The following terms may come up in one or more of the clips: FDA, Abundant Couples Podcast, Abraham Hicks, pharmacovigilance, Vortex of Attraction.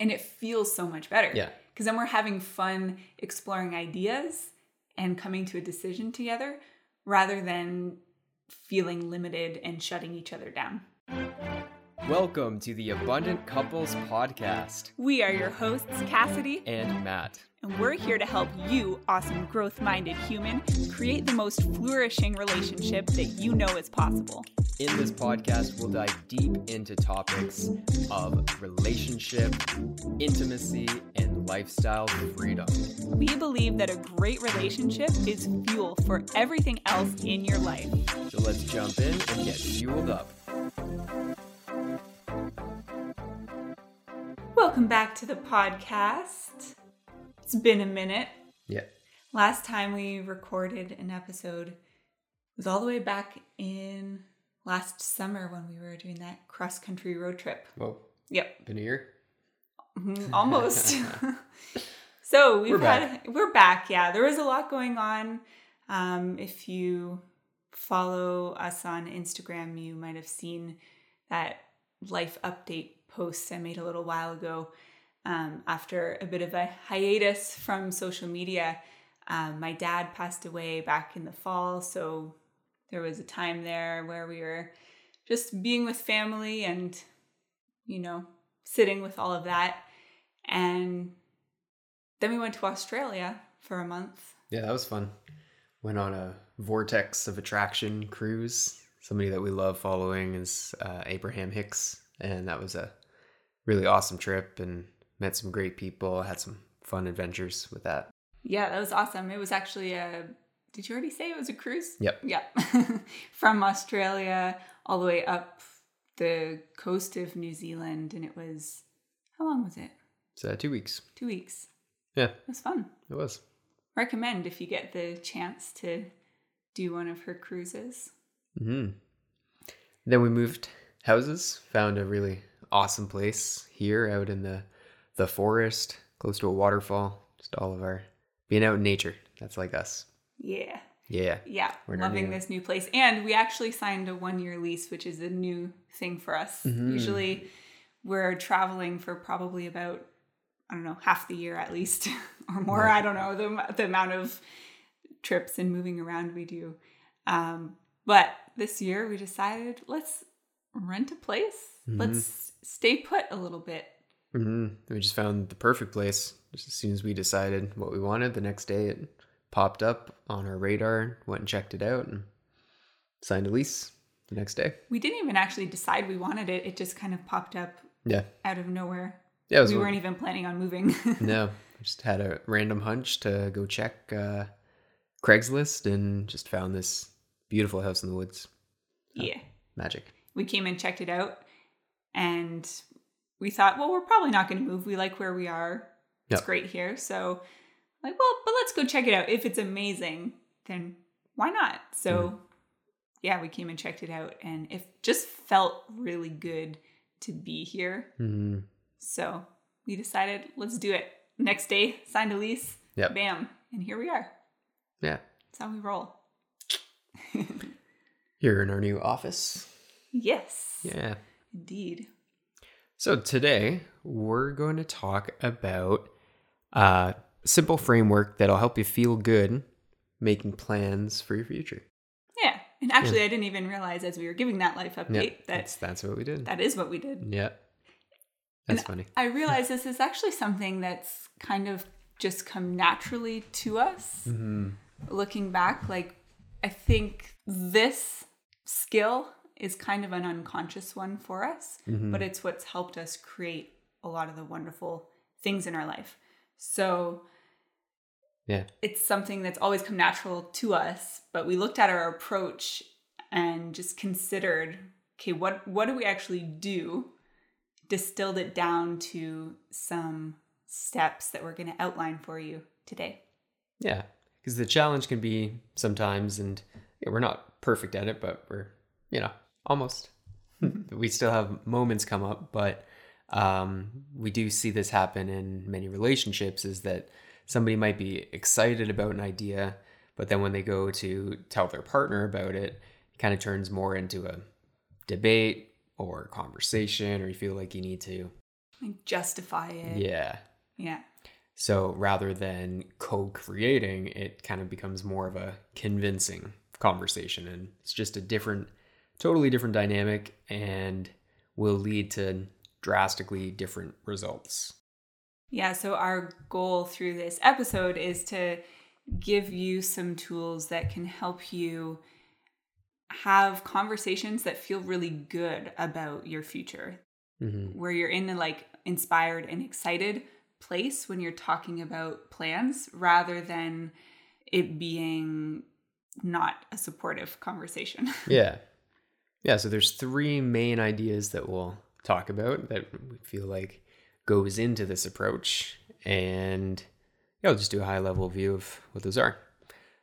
and it feels so much better. Yeah. Because then we're having fun exploring ideas and coming to a decision together rather than feeling limited and shutting each other down. Welcome to the Abundant Couples Podcast. We are your hosts, Cassidy and Matt. And we're here to help you, awesome growth-minded human, create the most flourishing relationship that you know is possible. In this podcast, we'll dive deep into topics of relationship, intimacy, and lifestyle freedom. We believe that a great relationship is fuel for everything else in your life. So let's jump in and get fueled up. Welcome back to the podcast. It's been a minute. Yeah. Last time we recorded an episode was all the way back in last summer when we were doing that cross-country road trip. Whoa. Yep. Been a year? Almost. So we're back. Yeah. There was a lot going on. If you follow us on Instagram, you might have seen that life update posts I made a little while ago. After a bit of a hiatus from social media, my dad passed away back in the fall. So there was a time there where we were just being with family and, you know, sitting with all of that. And then we went to Australia for a month. Yeah, that was fun. Went on a Vortex of Attraction cruise. Somebody that we love following is Abraham Hicks. And that was a really awesome trip and met some great people, had some fun adventures with that. Yeah, that was awesome. It was actually did you already say it was a cruise? Yep. Yeah. From Australia all the way up the coast of New Zealand. And it was, how long was it? It's 2 weeks. 2 weeks. Yeah. It was fun. It was. Recommend if you get the chance to do one of her cruises. Mm-hmm. Then we moved houses, found a really awesome place here out in the forest, close to a waterfall. Just all of our being out in nature. That's like us. Yeah. We're loving this new place. And we actually signed a 1-year lease, which is a new thing for us. Mm-hmm. Usually we're traveling for probably about, I don't know, half the year at least or more. Right. I don't know the amount of trips and moving around we do. But this year we decided let's rent a place. Mm-hmm. Let's stay put a little bit. Mm-hmm. We just found the perfect place. Just as soon as we decided what we wanted, the next day it popped up on our radar, went and checked it out and signed a lease the next day. We didn't even actually decide we wanted it. It just kind of popped up out of nowhere. Yeah, we weren't even planning on moving. No, I just had a random hunch to go check Craigslist and just found this beautiful house in the woods. Yeah. Magic. We came and checked it out and we thought, well, we're probably not going to move. We like where we are. It's great here. So like, well, but let's go check it out. If it's amazing, then why not? So we came and checked it out and it just felt really good to be here. Mm-hmm. So we decided, let's do it. Next day, signed a lease. Yep. Bam. And here we are. Yeah. That's how we roll. Here in our new office. Yes. Yeah. Indeed. So today we're going to talk about a simple framework that'll help you feel good making plans for your future. Yeah. And actually I didn't even realize as we were giving that life update that that's what we did. That is what we did. Yeah. That's funny. I realize this is actually something that's kind of just come naturally to us. Mm-hmm. Looking back, like I think this skill is kind of an unconscious one for us, mm-hmm. but it's what's helped us create a lot of the wonderful things in our life. So it's something that's always come natural to us, but we looked at our approach and just considered, okay, what do we actually do? Distilled it down to some steps that we're going to outline for you today. Yeah, because the challenge can be sometimes, and we're not perfect at it, but we're, almost. We still have moments come up, but we do see this happen in many relationships, is that somebody might be excited about an idea, but then when they go to tell their partner about it, it kind of turns more into a debate or conversation, or you feel like you need to Like justify it. Yeah. Yeah. So rather than co-creating, it kind of becomes more of a convincing conversation, and it's just a different, totally different dynamic, and will lead to drastically different results. Yeah. So our goal through this episode is to give you some tools that can help you have conversations that feel really good about your future, mm-hmm. where you're in the like inspired and excited place when you're talking about plans, rather than it being not a supportive conversation. Yeah. Yeah. So there's three main ideas that we'll talk about that we feel like goes into this approach, and yeah, I'll just do a high level view of what those are.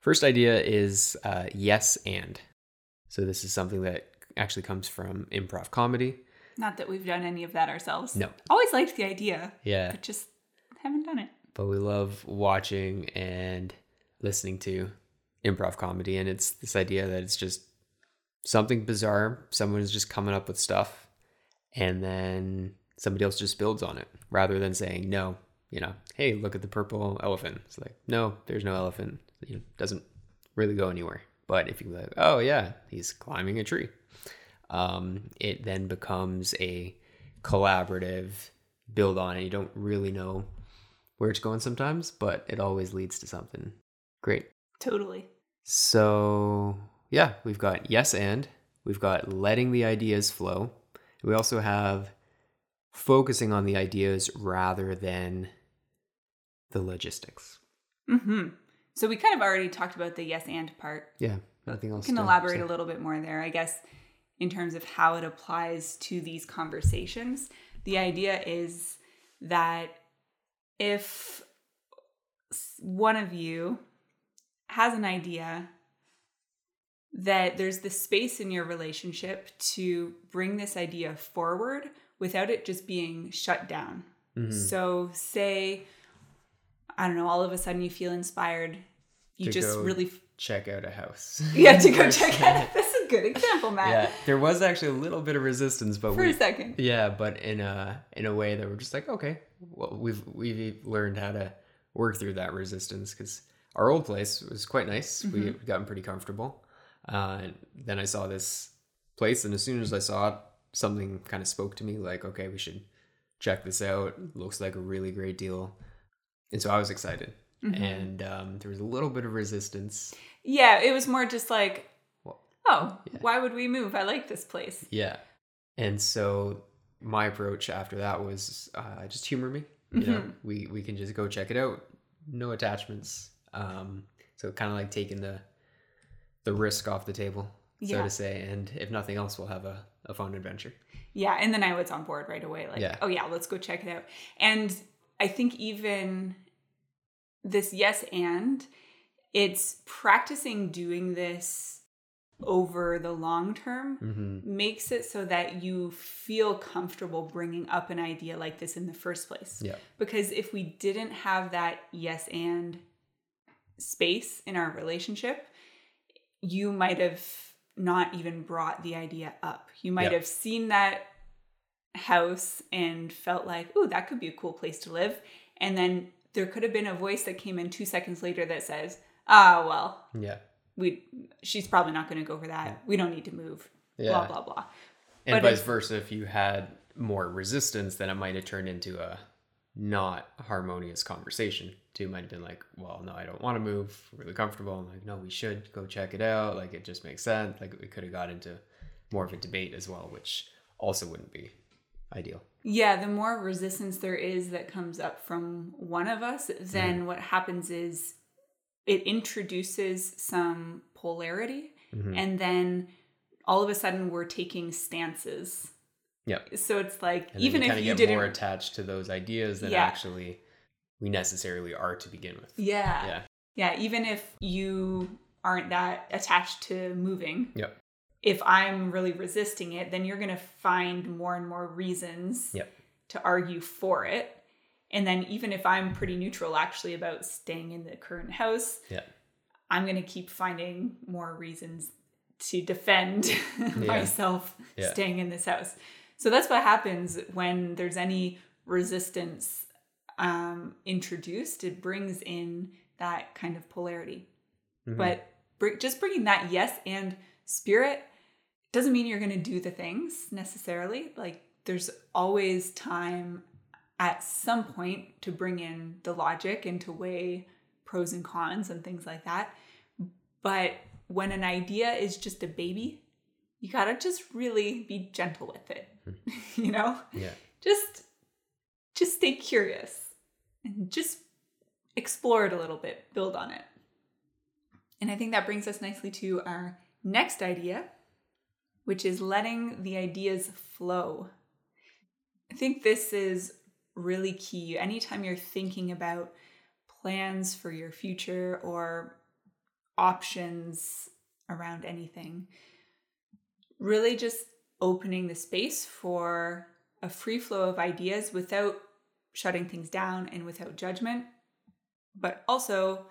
First idea is yes and. So this is something that actually comes from improv comedy. Not that we've done any of that ourselves. No. Always liked the idea. Yeah. But just haven't done it. But we love watching and listening to improv comedy. And it's this idea that it's just something bizarre. Someone is just coming up with stuff, and then somebody else just builds on it, rather than saying, no, you know, hey, look at the purple elephant. It's like, no, there's no elephant. You know, it doesn't really go anywhere. But if you like, oh yeah, he's climbing a tree, it then becomes a collaborative build on it. You don't really know where it's going sometimes, but it always leads to something great. Totally. So yeah, we've got yes and, we've got letting the ideas flow. We also have focusing on the ideas rather than the logistics. Mm-hmm. So we kind of already talked about the yes and part. Yeah, nothing else. We can elaborate a little bit more there, I guess, in terms of how it applies to these conversations. The idea is that if one of you has an idea, that there's the space in your relationship to bring this idea forward without it just being shut down. Mm-hmm. So say, I don't know, all of a sudden you feel inspired. You just really check out a house. Yeah, to go check out. That's a good example, Matt. Yeah, there was actually a little bit of resistance, but for a second. Yeah, but in a way that we're just like, okay, well, we've learned how to work through that resistance, because our old place was quite nice. Mm-hmm. We gotten pretty comfortable. Then I saw this place, and as soon as I saw it, something kind of spoke to me, like, okay, we should check this out. Looks like a really great deal. And so I was excited. Mm-hmm. And there was a little bit of resistance. Yeah, it was more just like, oh, yeah. Why would we move? I like this place. Yeah. And so my approach after that was just humor me. Mm-hmm. You know, we can just go check it out. No attachments. So kind of like taking the risk off the table, so to say. And if nothing else, we'll have a fun adventure. Yeah. And then I was on board right away. Like, oh yeah, let's go check it out. And I think even this yes and, it's practicing doing this over the long term, mm-hmm. makes it so that you feel comfortable bringing up an idea like this in the first place. Yeah. Because if we didn't have that yes and space in our relationship, you might have not even brought the idea up. You might have seen that house and felt like, oh, that could be a cool place to live, and then there could have been a voice that came in 2 seconds later that says, she's probably not going to go for that, we don't need to move, blah blah blah. And but vice versa, if you had more resistance, then it might have turned into a not harmonious conversation too. Might have been like, well, no, I don't want to move, I'm really comfortable, and like, no, we should go check it out, like it just makes sense. Like it could have got into more of a debate as well, which also wouldn't be ideal. Yeah, the more resistance there is that comes up from one of us, then what happens is it introduces some polarity, mm-hmm. and then all of a sudden we're taking stances. Yeah. So it's like, and even if you get more attached to those ideas than actually we necessarily are to begin with. Yeah. Yeah. Yeah. Even if you aren't that attached to moving. Yep. If I'm really resisting it, then you're going to find more and more reasons to argue for it. And then even if I'm pretty neutral actually about staying in the current house, I'm going to keep finding more reasons to defend myself staying in this house. So that's what happens when there's any resistance introduced, it brings in that kind of polarity. Mm-hmm. But just bringing that yes and spirit doesn't mean you're going to do the things necessarily. Like, there's always time at some point to bring in the logic and to weigh pros and cons and things like that. But when an idea is just a baby, you got to just really be gentle with it, you know? Yeah. Just stay curious and just explore it a little bit, build on it. And I think that brings us nicely to our next idea, which is letting the ideas flow. I think this is really key. Anytime you're thinking about plans for your future or options around anything, really just opening the space for a free flow of ideas without shutting things down and without judgment, but also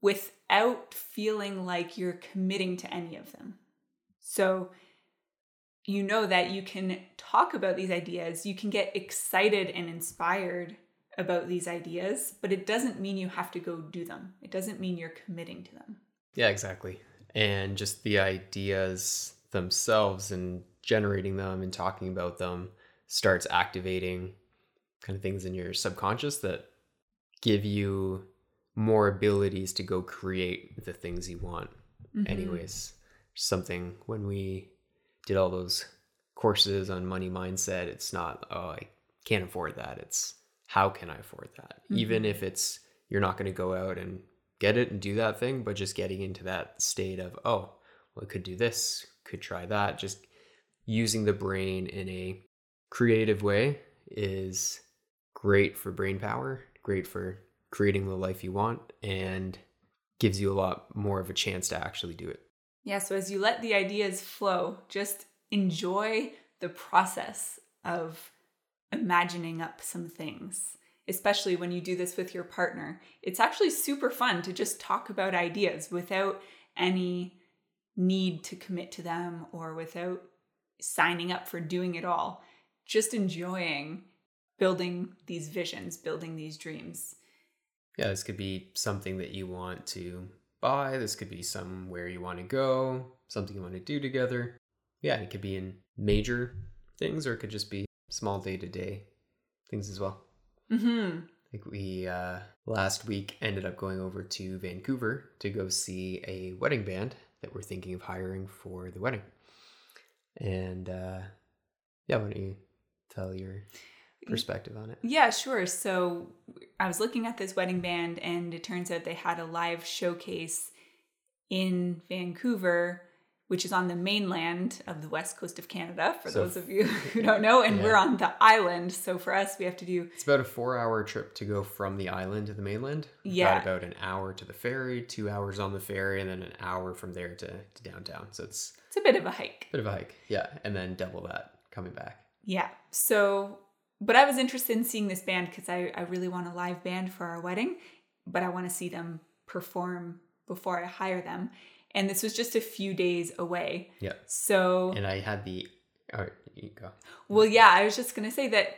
without feeling like you're committing to any of them. So you know that you can talk about these ideas, you can get excited and inspired about these ideas, but it doesn't mean you have to go do them. It doesn't mean you're committing to them. Yeah, exactly. And just the ideas themselves and generating them and talking about them starts activating kind of things in your subconscious that give you more abilities to go create the things you want. Mm-hmm. Anyways, something when we did all those courses on money mindset, it's not, oh, I can't afford that. It's how can I afford that? Mm-hmm. Even if it's, you're not going to go out and get it and do that thing, but just getting into that state of, oh, well, I could do this, could try that. Just using the brain in a creative way is great for brain power, great for creating the life you want, and gives you a lot more of a chance to actually do it. Yeah, so as you let the ideas flow, just enjoy the process of imagining up some things, especially when you do this with your partner. It's actually super fun to just talk about ideas without any need to commit to them or without signing up for doing it all. Just enjoying building these visions, building these dreams. Yeah, this could be something that you want to buy. This could be somewhere you want to go, something you want to do together. Yeah, it could be in major things, or it could just be small day-to-day things as well. Mm-hmm. I think we last week ended up going over to Vancouver to go see a wedding band that we're thinking of hiring for the wedding. And why don't you tell your perspective on it? Yeah, sure. So I was looking at this wedding band, and it turns out they had a live showcase in Vancouver, which is on the mainland of the west coast of Canada, for those of you who don't know. And We're on the island. So for us, we have to do... It's about a 4-hour trip to go from the island to the mainland. Yeah. About an hour to the ferry, 2 hours on the ferry, and then an hour from there to downtown. So it's a bit of a hike. Yeah. And then double that coming back. Yeah. So... But I was interested in seeing this band because I really want a live band for our wedding, but I want to see them perform before I hire them. And this was just a few days away. Yeah. So... And I had the... Oh, you go. Well, yeah, I was just going to say that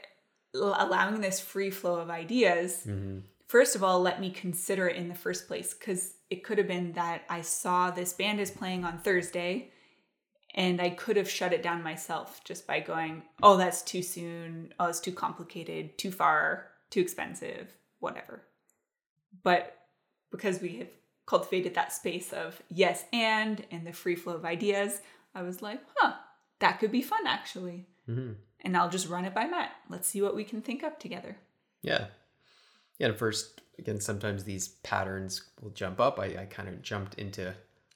allowing this free flow of ideas, mm-hmm. first of all, let me consider it in the first place, because it could have been that I saw this band is playing on Thursday, and I could have shut it down myself just by going, oh, that's too soon. Oh, it's too complicated, too far, too expensive, whatever. But because we have cultivated that space of yes and the free flow of ideas, I was like, that could be fun, actually. Mm-hmm. And I'll just run it by Matt. Let's see what we can think up together. Yeah. Yeah, at first, again, sometimes these patterns will jump up. I kind of jumped into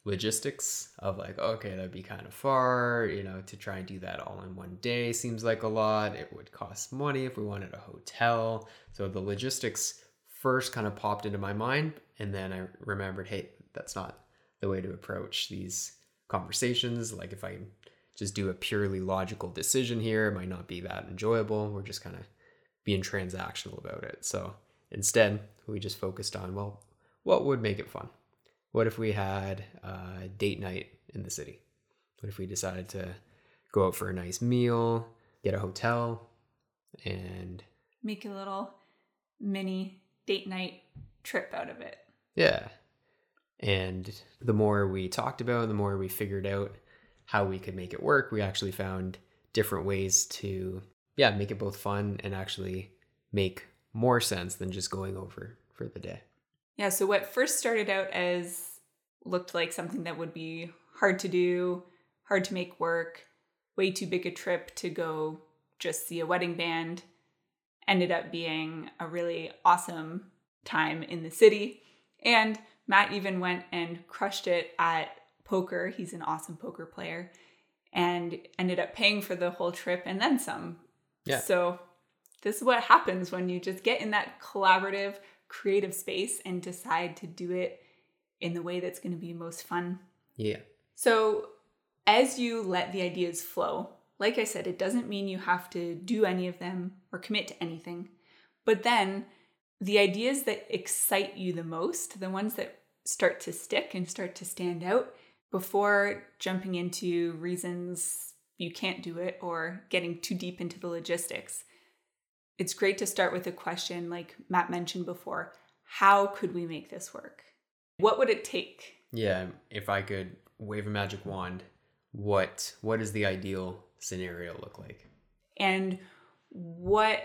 logistics of like, okay, that'd be kind of far, to try and do that all in one day seems like a lot. It would cost money if we wanted a hotel. So the logistics first kind of popped into my mind, and then I remembered, hey, that's not the way to approach these conversations. Like, if I just do a purely logical decision here, it might not be that enjoyable. We're just kind of being transactional about it. So instead, we just focused on, well, what would make it fun? What if we had a date night in the city? What if we decided to go out for a nice meal, get a hotel, and make a little mini date night trip out of it. Yeah. And the more we talked about, the more we figured out how we could make it work. We actually found different ways to, make it both fun and actually make more sense than just going over for the day. Yeah. So what first started out as looked like something that would be hard to do, hard to make work, way too big a trip to go just see a wedding band, ended up being a really awesome time in the city. And Matt even went and crushed it at poker. He's an awesome poker player and ended up paying for the whole trip and then some. Yeah. So this is what happens when you just get in that collaborative, creative space and decide to do it in the way that's going to be most fun. Yeah. So as you let the ideas flow, like I said, it doesn't mean you have to do any of them or commit to anything. But then the ideas that excite you the most, the ones that start to stick and start to stand out before jumping into reasons you can't do it or getting too deep into the logistics. It's great to start with a question like Matt mentioned before. How could we make this work? What would it take? Yeah, if I could wave a magic wand, what does the ideal scenario look like? And what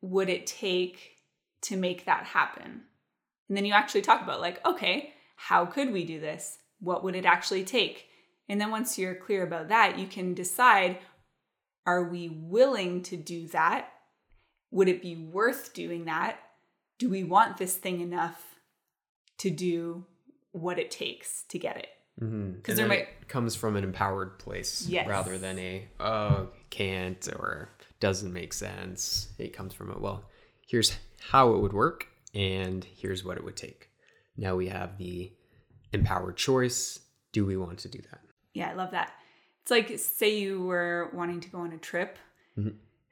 would it take to make that happen? And then you actually talk about like, okay, how could we do this? What would it actually take? And then once you're clear about that, you can decide, are we willing to do that? Would it be worth doing that? Do we want this thing enough to do what it takes to get it? Because it comes from an empowered place, yes, rather than can't or doesn't make sense. It comes from a, well, here's how it would work and here's what it would take. Now we have the empowered choice. Do we want to do that? Yeah, I love that. It's like, say you were wanting to go on a trip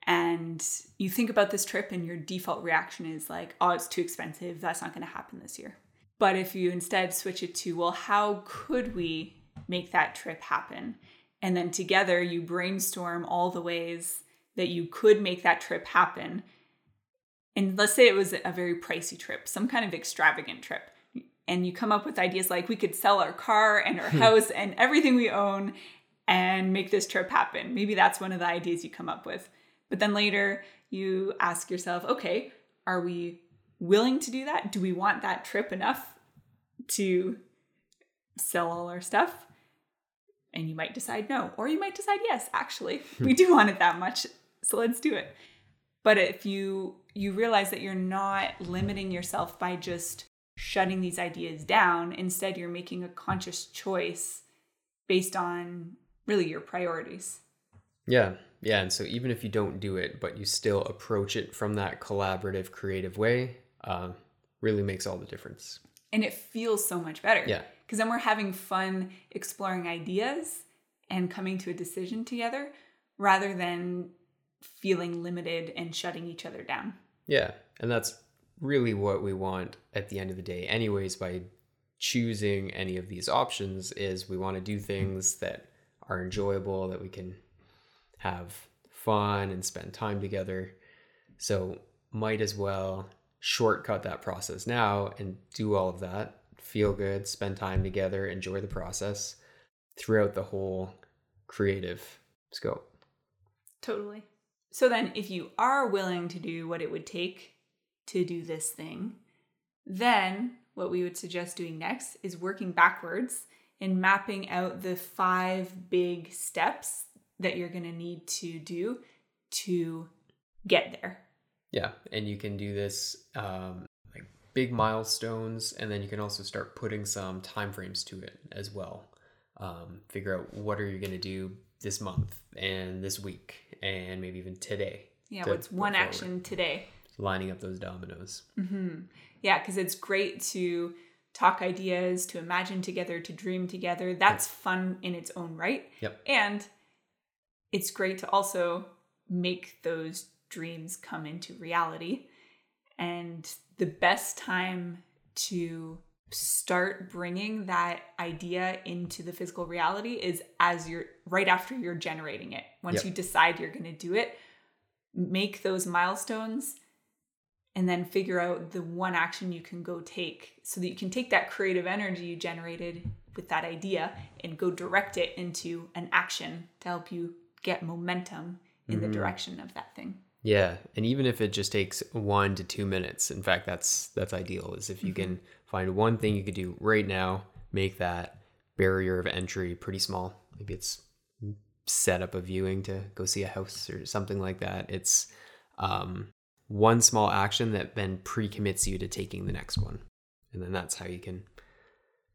and you think about this trip and your default reaction is like, oh, it's too expensive. That's not going to happen this year. But if you instead switch it to, well, how could we make that trip happen? And then together you brainstorm all the ways that you could make that trip happen. And let's say it was a very pricey trip, some kind of extravagant trip. And you come up with ideas like we could sell our car and our house and everything we own and make this trip happen. Maybe that's one of the ideas you come up with. But then later you ask yourself, okay, are we willing to do that? Do we want that trip enough to sell all our stuff? And you might decide no, or you might decide yes, actually, we do want it that much, so let's do it. But if you realize that you're not limiting yourself by just shutting these ideas down, instead you're making a conscious choice based on really your priorities. Yeah. And so even if you don't do it, but you still approach it from that collaborative, creative way, really makes all the difference. And it feels so much better. Yeah. Because then we're having fun exploring ideas and coming to a decision together rather than feeling limited and shutting each other down. Yeah. And that's really what we want at the end of the day anyways, by choosing any of these options, is we want to do things that are enjoyable, that we can have fun and spend time together. So might as well shortcut that process now and do all of that, feel good, spend time together, enjoy the process throughout the whole creative scope. Totally. So then if you are willing to do what it would take to do this thing, then what we would suggest doing next is working backwards and mapping out the 5 big steps that you're going to need to do to get there. Yeah. And you can do this like big milestones, and then you can also start putting some timeframes to it as well. Figure out what are you going to do this month and this week and maybe even today. Yeah. What's one action today? Lining up those dominoes. Yeah. Because it's great to talk ideas, to imagine together, to dream together. That's fun in its own right. Yep. And it's great to also make those dreams come into reality. And the best time to start bringing that idea into the physical reality is as you're right after you're generating it. Once you decide you're going to do it, make those milestones, and then figure out the one action you can go take so that you can take that creative energy you generated with that idea and go direct it into an action to help you get momentum in the direction of that thing. Yeah. And even if it just takes 1 to 2 minutes, in fact, that's ideal, is if you can find one thing you could do right now, make that barrier of entry pretty small. Maybe it's set up a viewing to go see a house or something like that. It's one small action that then pre-commits you to taking the next one. And then that's how you can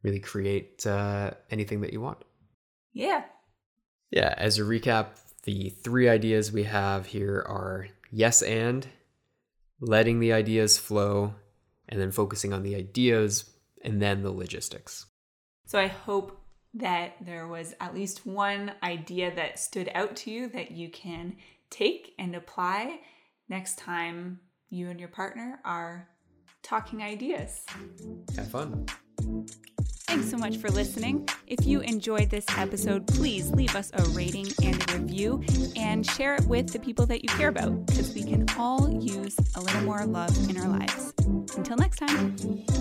really create anything that you want. Yeah. Yeah. As a recap, the 3 ideas we have here are yes and, letting the ideas flow, and then focusing on the ideas, and then the logistics. So I hope that there was at least one idea that stood out to you that you can take and apply next time you and your partner are talking ideas. Have fun. Thanks so much for listening. If you enjoyed this episode, please leave us a rating and a review and share it with the people that you care about, because we can all use a little more love in our lives. Until next time.